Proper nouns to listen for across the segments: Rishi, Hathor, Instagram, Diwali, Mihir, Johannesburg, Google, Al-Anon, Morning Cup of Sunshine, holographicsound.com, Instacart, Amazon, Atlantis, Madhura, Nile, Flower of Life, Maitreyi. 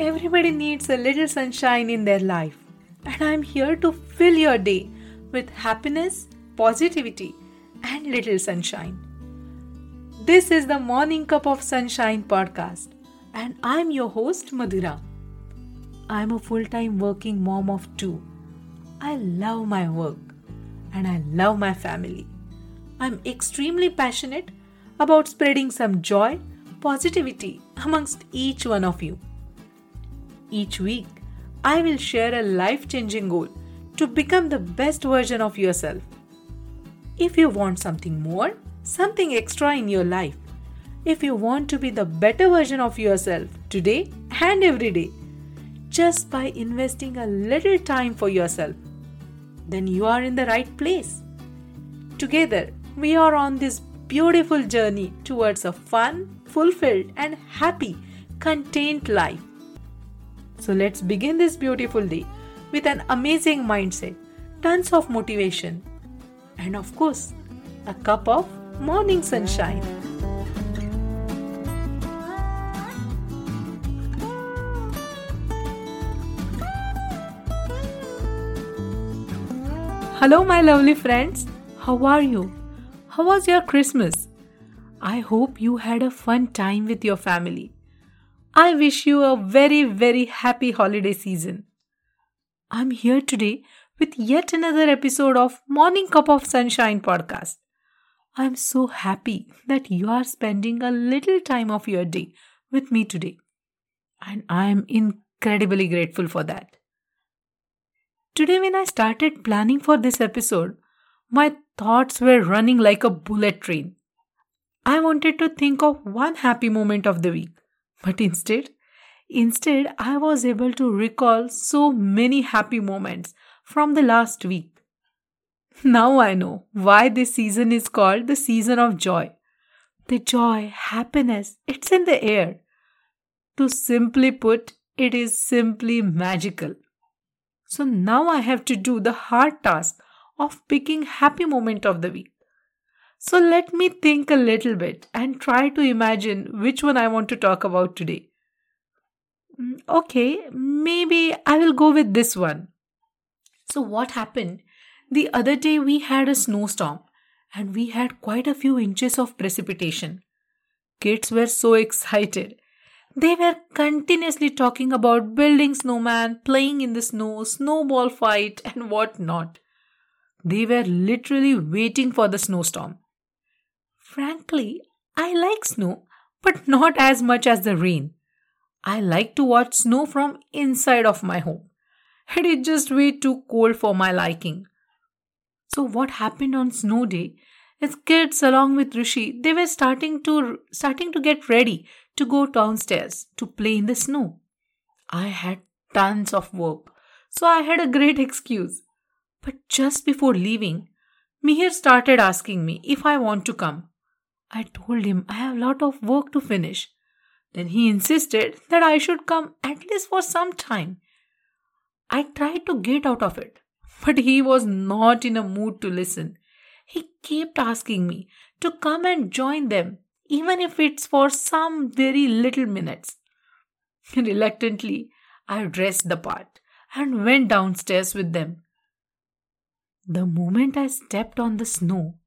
Everybody needs a little sunshine in their life, and I'm here to fill your day with happiness, positivity, and little sunshine. This is the Morning Cup of Sunshine podcast, and I'm your host Madhura. I'm a full-time working mom of 2. I love my work and I love my family. I'm extremely passionate about spreading some joy, positivity amongst each one of you. Each week, I will share a life-changing goal to become the best version of yourself. If you want something more, something extra in your life, if you want to be the better version of yourself today and every day, just by investing a little time for yourself, then you are in the right place. Together, we are on this beautiful journey towards a fun, fulfilled and happy, content life. So let's begin this beautiful day with an amazing mindset, tons of motivation, and of course, a cup of morning sunshine. Hello my lovely friends, how are you? How was your Christmas? I hope you had a fun time with your family. I wish you a very, very happy holiday season. I'm here today with yet another episode of Morning Cup of Sunshine podcast. I'm so happy that you are spending a little time of your day with me today, and I am incredibly grateful for that. Today, when I started planning for this episode, my thoughts were running like a bullet train. I wanted to think of one happy moment of the week. But instead, I was able to recall so many happy moments from the last week. Now I know why this season is called the season of joy. The joy, happiness, it's in the air. To simply put, it is simply magical. So now I have to do the hard task of picking happy moment of the week. So let me think a little bit and try to imagine which one I want to talk about today. Okay, maybe I will go with this one. So what happened? The other day we had a snowstorm and we had quite a few inches of precipitation. Kids were so excited. They were continuously talking about building snowman, playing in the snow, snowball fight and whatnot. They were literally waiting for the snowstorm. Frankly, I like snow, but not as much as the rain. I like to watch snow from inside of my home, and it's just way too cold for my liking. So what happened on snow day is kids along with Rishi, they were starting to get ready to go downstairs to play in the snow. I had tons of work, so I had a great excuse. But just before leaving, Mihir started asking me if I want to come. I told him I have a lot of work to finish. Then he insisted that I should come at least for some time. I tried to get out of it, but he was not in a mood to listen. He kept asking me to come and join them, even if it's for some very little minutes. Reluctantly, I dressed the part and went downstairs with them. The moment I stepped on the snow,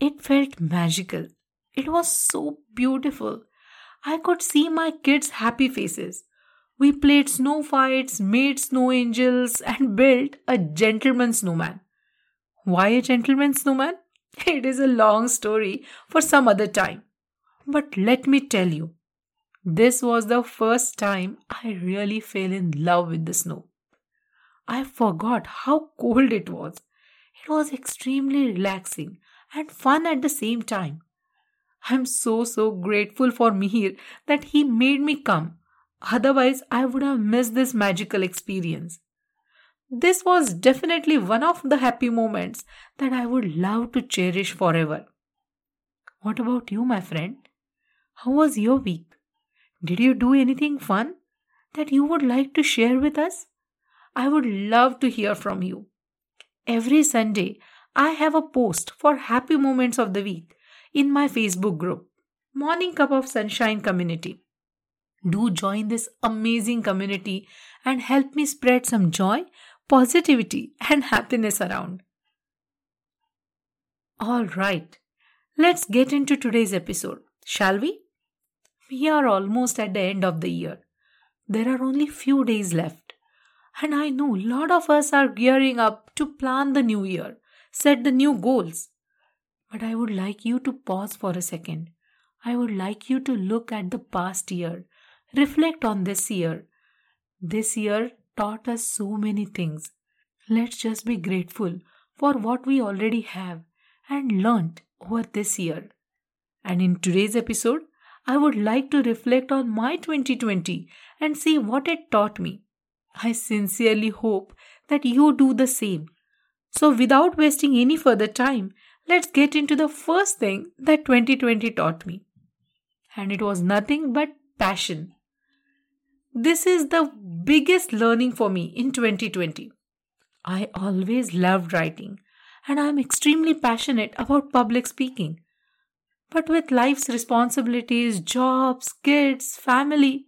it felt magical. It was so beautiful. I could see my kids' happy faces. We played snow fights, made snow angels, and built a gentleman snowman. Why a gentleman snowman? It is a long story for some other time. But let me tell you, this was the first time I really fell in love with the snow. I forgot how cold it was. It was extremely relaxing and fun at the same time. I'm so grateful for Mihir that he made me come. Otherwise, I would have missed this magical experience. This was definitely one of the happy moments that I would love to cherish forever. What about you, my friend? How was your week? Did you do anything fun that you would like to share with us? I would love to hear from you. Every Sunday, I have a post for happy moments of the week in my Facebook group, Morning Cup of Sunshine Community. Do join this amazing community and help me spread some joy, positivity, and happiness around. Alright, let's get into today's episode, shall we? We are almost at the end of the year. There are only few days left. And I know a lot of us are gearing up to plan the new year, set the new goals. But I would like you to pause for a second. I would like you to look at the past year. Reflect on this year. This year taught us so many things. Let's just be grateful for what we already have and learnt over this year. And in today's episode, I would like to reflect on my 2020 and see what it taught me. I sincerely hope that you do the same. So without wasting any further time, let's get into the first thing that 2020 taught me. And it was nothing but passion. This is the biggest learning for me in 2020. I always loved writing, and I am extremely passionate about public speaking. But with life's responsibilities, jobs, kids, family,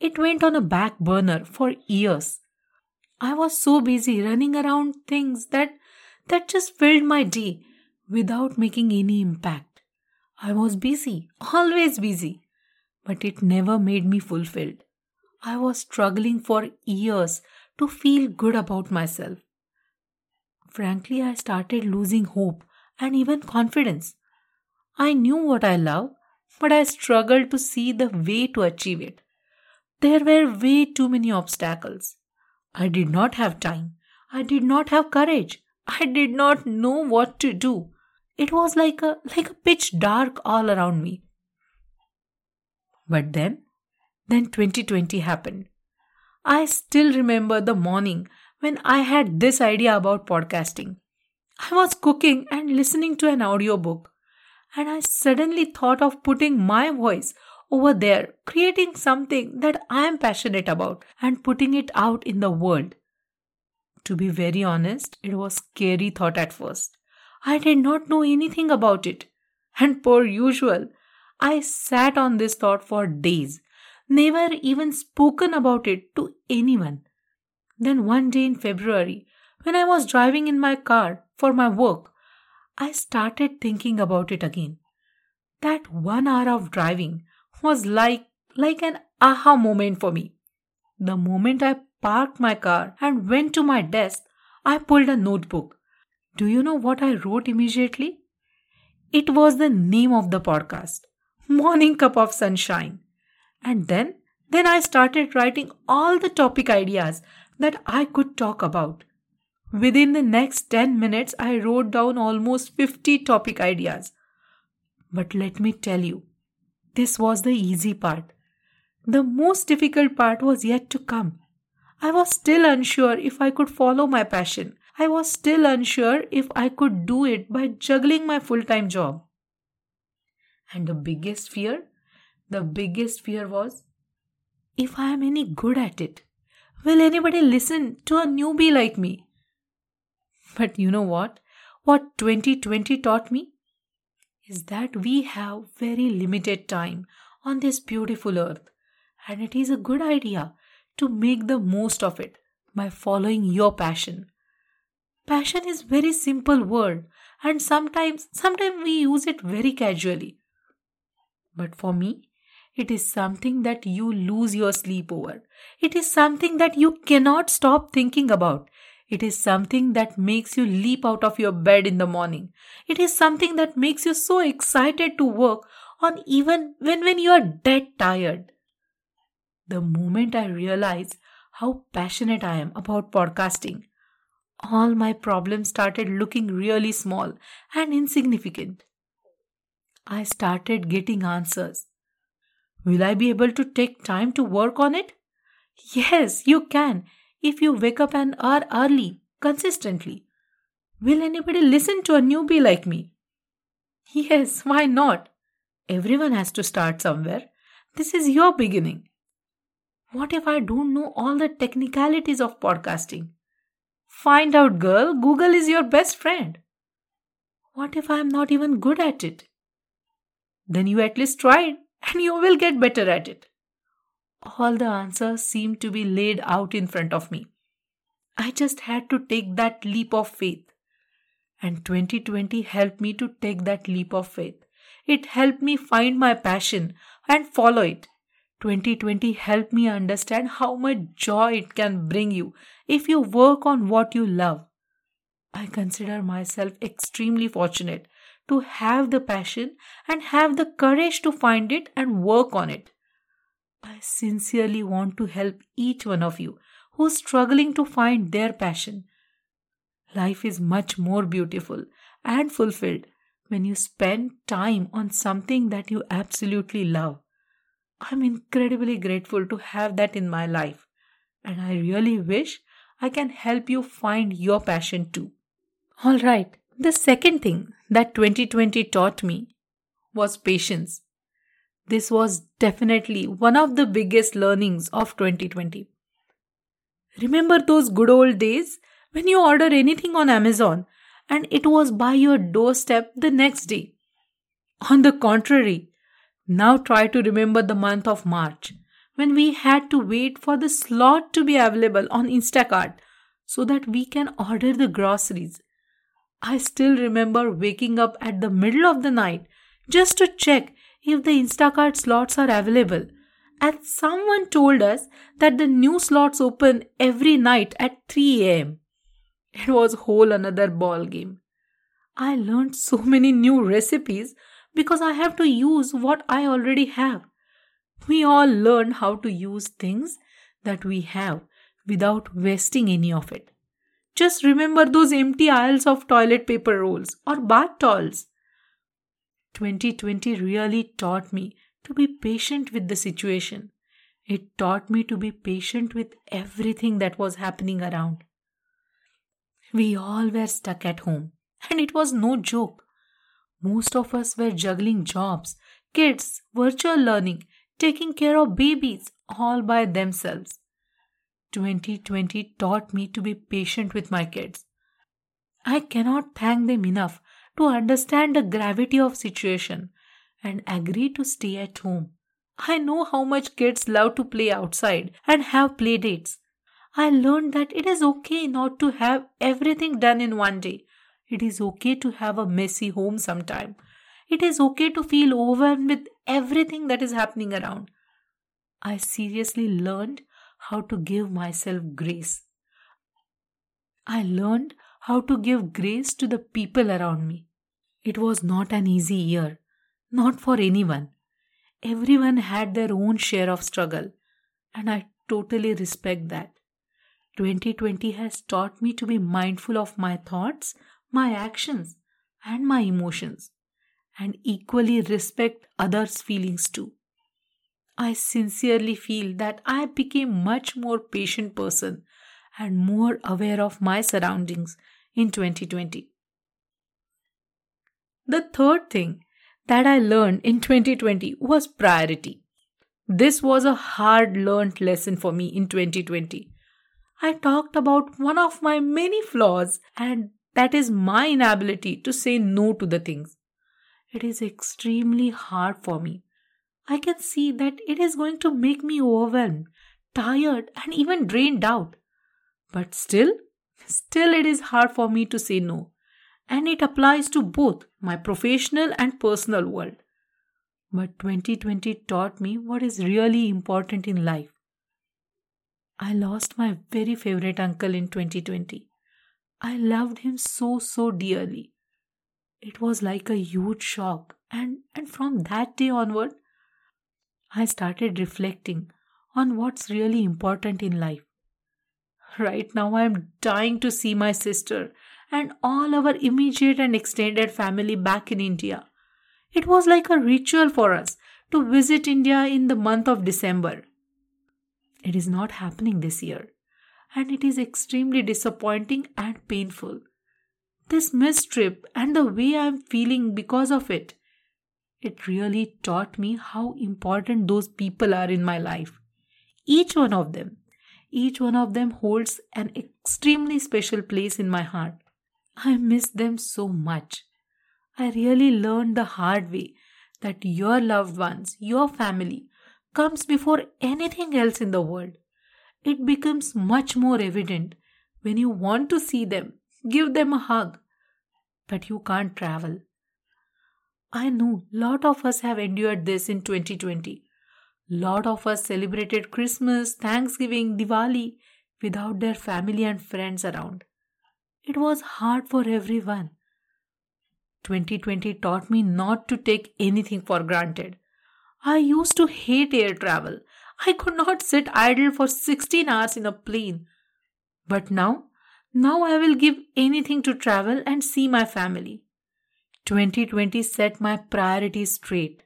it went on a back burner for years. I was so busy running around things that just filled my day without making any impact. I was busy, always busy, but it never made me fulfilled. I was struggling for years to feel good about myself. Frankly, I started losing hope and even confidence. I knew what I love, but I struggled to see the way to achieve it. There were way too many obstacles. I did not have time. I did not have courage. I did not know what to do. It was like a pitch dark all around me. But then 2020 happened. I still remember the morning when I had this idea about podcasting. I was cooking and listening to an audiobook. And I suddenly thought of putting my voice over there, creating something that I am passionate about and putting it out in the world. To be very honest, it was a scary thought at first. I did not know anything about it. And per usual, I sat on this thought for days, never even spoken about it to anyone. Then one day in February, when I was driving in my car for my work, I started thinking about it again. That 1 hour of driving was like an aha moment for me. The moment I parked my car and went to my desk, I pulled a notebook. Do you know what I wrote immediately? It was the name of the podcast, Morning Cup of Sunshine. And then I started writing all the topic ideas that I could talk about. Within the next 10 minutes, I wrote down almost 50 topic ideas. But let me tell you, this was the easy part. The most difficult part was yet to come. I was still unsure if I could follow my passion. I was still unsure if I could do it by juggling my full-time job. And the biggest fear was, if I am any good at it, will anybody listen to a newbie like me? But you know what? What 2020 taught me is that we have very limited time on this beautiful earth, and it is a good idea to make the most of it by following your passion. Passion is a very simple word, and sometimes we use it very casually. But for me, it is something that you lose your sleep over. It is something that you cannot stop thinking about. It is something that makes you leap out of your bed in the morning. It is something that makes you so excited to work on even when you are dead tired. The moment I realized how passionate I am about podcasting, all my problems started looking really small and insignificant. I started getting answers. Will I be able to take time to work on it? Yes, you can. If you wake up an hour early, consistently. Will anybody listen to a newbie like me? Yes, why not? Everyone has to start somewhere. This is your beginning. What if I don't know all the technicalities of podcasting? Find out, girl. Google is your best friend. What if I am not even good at it? Then you at least try it and you will get better at it. All the answers seemed to be laid out in front of me. I just had to take that leap of faith. And 2020 helped me to take that leap of faith. It helped me find my passion and follow it. 2020 helped me understand how much joy it can bring you if you work on what you love. I consider myself extremely fortunate to have the passion and have the courage to find it and work on it. I sincerely want to help each one of you who's struggling to find their passion. Life is much more beautiful and fulfilled when you spend time on something that you absolutely love. I'm incredibly grateful to have that in my life, and I really wish I can help you find your passion too. Alright, the second thing that 2020 taught me was patience. This was definitely one of the biggest learnings of 2020. Remember those good old days when you order anything on Amazon and it was by your doorstep the next day? On the contrary, now try to remember the month of March when we had to wait for the slot to be available on Instacart so that we can order the groceries. I still remember waking up at the middle of the night just to check if the Instacart slots are available, and someone told us that the new slots open every night at 3 a.m. It was whole another ball game. I learned so many new recipes because I have to use what I already have. We all learn how to use things that we have without wasting any of it. Just remember those empty aisles of toilet paper rolls or bath towels. 2020 really taught me to be patient with the situation. It taught me to be patient with everything that was happening around. We all were stuck at home, and it was no joke. Most of us were juggling jobs, kids, virtual learning, taking care of babies, all by themselves. 2020 taught me to be patient with my kids. I cannot thank them enough to understand the gravity of situation and agree to stay at home. I know how much kids love to play outside and have play dates. I learned that it is okay not to have everything done in one day. It is okay to have a messy home sometime. It is okay to feel overwhelmed with everything that is happening around. I seriously learned how to give myself grace. I learned how to give grace to the people around me. It was not an easy year, not for anyone. Everyone had their own share of struggle, and I totally respect that. 2020 has taught me to be mindful of my thoughts, my actions, and my emotions, and equally respect others' feelings too. I sincerely feel that I became a much more patient person and more aware of my surroundings in 2020. The third thing that I learned in 2020 was priority. This was a hard-learned lesson for me in 2020. I talked about one of my many flaws, and that is my inability to say no to the things. It is extremely hard for me. I can see that it is going to make me overwhelmed, tired, and even drained out. But still it is hard for me to say no. And it applies to both my professional and personal world. But 2020 taught me what is really important in life. I lost my very favorite uncle in 2020. I loved him so dearly. It was like a huge shock, and from that day onward, I started reflecting on what's really important in life. Right now, I am dying to see my sister and all our immediate and extended family back in India. It was like a ritual for us to visit India in the month of December. It is not happening this year, and it is extremely disappointing and painful. This missed trip and the way I am feeling because of it, it really taught me how important those people are in my life. Each one of them holds an extremely special place in my heart. I miss them so much. I really learned the hard way that your loved ones, your family, comes before anything else in the world. It becomes much more evident when you want to see them, give them a hug, but you can't travel. I know lot of us have endured this in 2020. Lot of us celebrated Christmas, Thanksgiving, Diwali without their family and friends around. It was hard for everyone. 2020 taught me not to take anything for granted. I used to hate air travel. I could not sit idle for 16 hours in a plane. But now I will give anything to travel and see my family. 2020 set my priorities straight.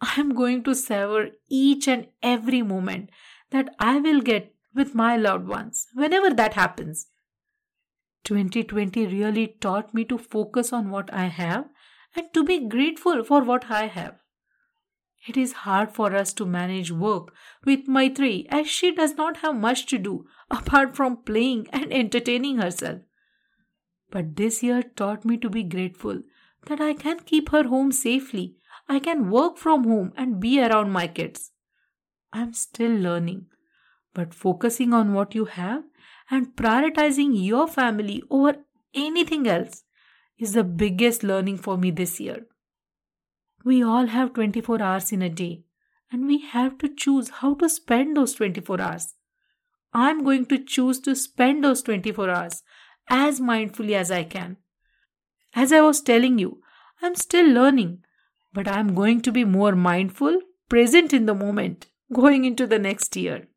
I am going to savor each and every moment that I will get with my loved ones, whenever that happens. 2020 really taught me to focus on what I have and to be grateful for what I have. It is hard for us to manage work with Maitreyi as she does not have much to do apart from playing and entertaining herself. But this year taught me to be grateful that I can keep her home safely. I can work from home and be around my kids. I am still learning, but focusing on what you have and prioritizing your family over anything else is the biggest learning for me this year. We all have 24 hours in a day, and we have to choose how to spend those 24 hours. I am going to choose to spend those 24 hours as mindfully as I can. As I was telling you, I am still learning, but I am going to be more mindful, present in the moment, going into the next year.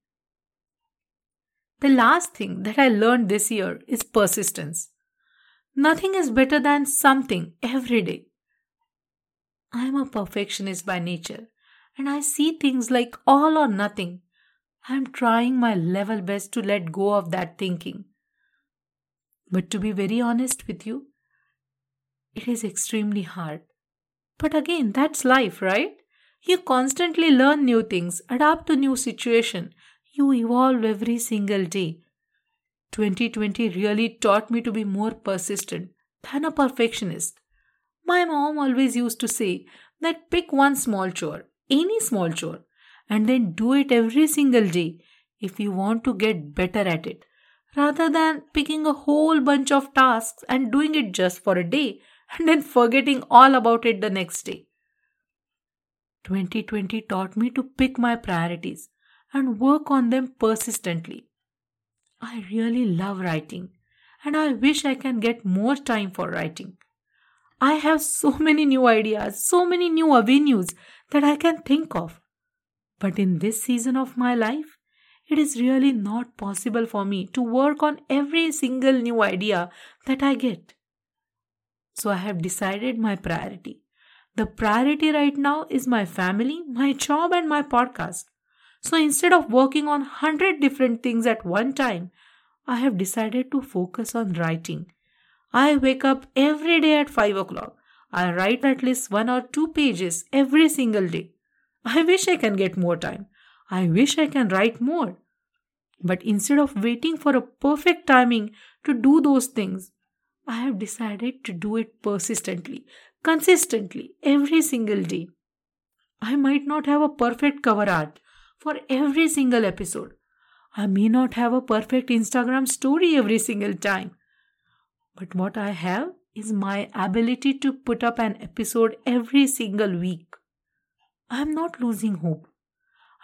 The last thing that I learned this year is persistence. Nothing is better than something every day. I am a perfectionist by nature, and I see things like all or nothing. I am trying my level best to let go of that thinking. But to be very honest with you, it is extremely hard. But again, that's life, right? You constantly learn new things, adapt to new situation. You evolve every single day. 2020 really taught me to be more persistent than a perfectionist. My mom always used to say that pick one small chore, any small chore, and then do it every single day if you want to get better at it, rather than picking a whole bunch of tasks and doing it just for a day and then forgetting all about it the next day. 2020 taught me to pick my priorities and work on them persistently. I really love writing, and I wish I can get more time for writing. I have so many new ideas, so many new avenues that I can think of. But in this season of my life, it is really not possible for me to work on every single new idea that I get. So I have decided my priority. The priority right now is my family, my job, and my podcast. So instead of working on 100 different things at one time, I have decided to focus on writing. I wake up every day at 5 o'clock. I write at least 1 or 2 pages every single day. I wish I can get more time. I wish I can write more. But instead of waiting for a perfect timing to do those things, I have decided to do it persistently, consistently, every single day. I might not have a perfect cover art for every single episode. I may not have a perfect Instagram story every single time. But what I have is my ability to put up an episode every single week. I am not losing hope.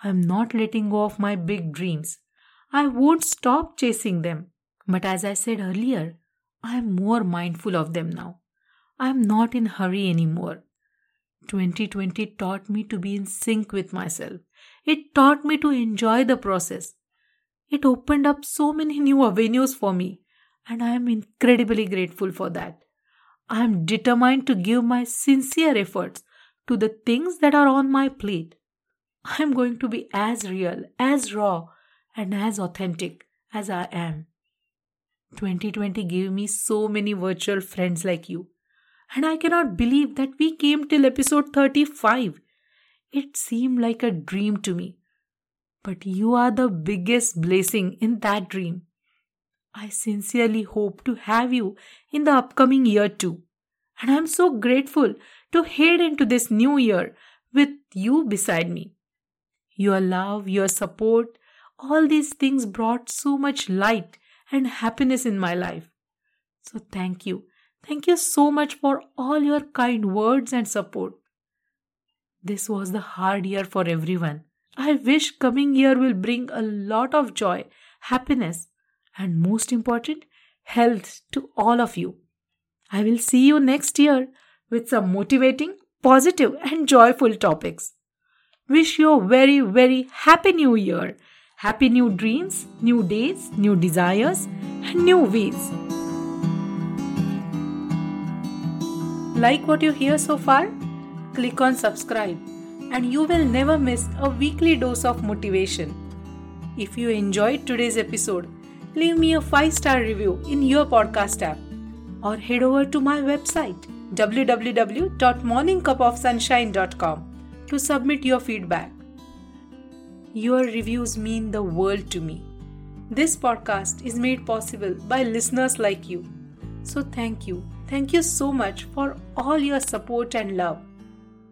I am not letting go of my big dreams. I won't stop chasing them. But as I said earlier, I am more mindful of them now. I am not in a hurry anymore. 2020 taught me to be in sync with myself. It taught me to enjoy the process. It opened up so many new avenues for me, and I am incredibly grateful for that. I am determined to give my sincere efforts to the things that are on my plate. I am going to be as real, as raw, and as authentic as I am. 2020 gave me so many virtual friends like you. And I cannot believe that we came till episode 35. It seemed like a dream to me. But you are the biggest blessing in that dream. I sincerely hope to have you in the upcoming year too. And I am so grateful to head into this new year with you beside me. Your love, your support, all these things brought so much light and happiness in my life. So thank you. Thank you so much for all your kind words and support. This was the hard year for everyone. I wish coming year will bring a lot of joy, happiness, and most important, health to all of you. I will see you next year with some motivating, positive, and joyful topics. Wish you a very, very happy new year. Happy new dreams, new days, new desires, and new ways. Like what you hear so far? Click on subscribe and you will never miss a weekly dose of motivation. If you enjoyed today's episode, leave me a 5-star review in your podcast app or head over to my website www.morningcupofsunshine.com to submit your feedback. Your reviews mean the world to me. This podcast is made possible by listeners like you. So thank you. Thank you so much for all your support and love.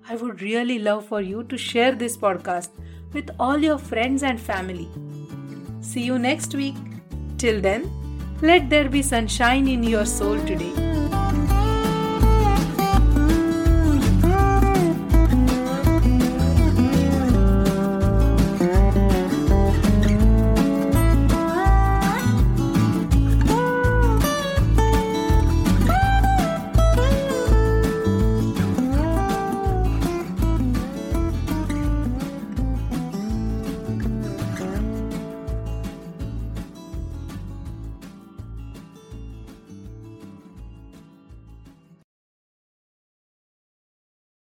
I would really love for you to share this podcast with all your friends and family. See you next week. Till then, let there be sunshine in your soul today.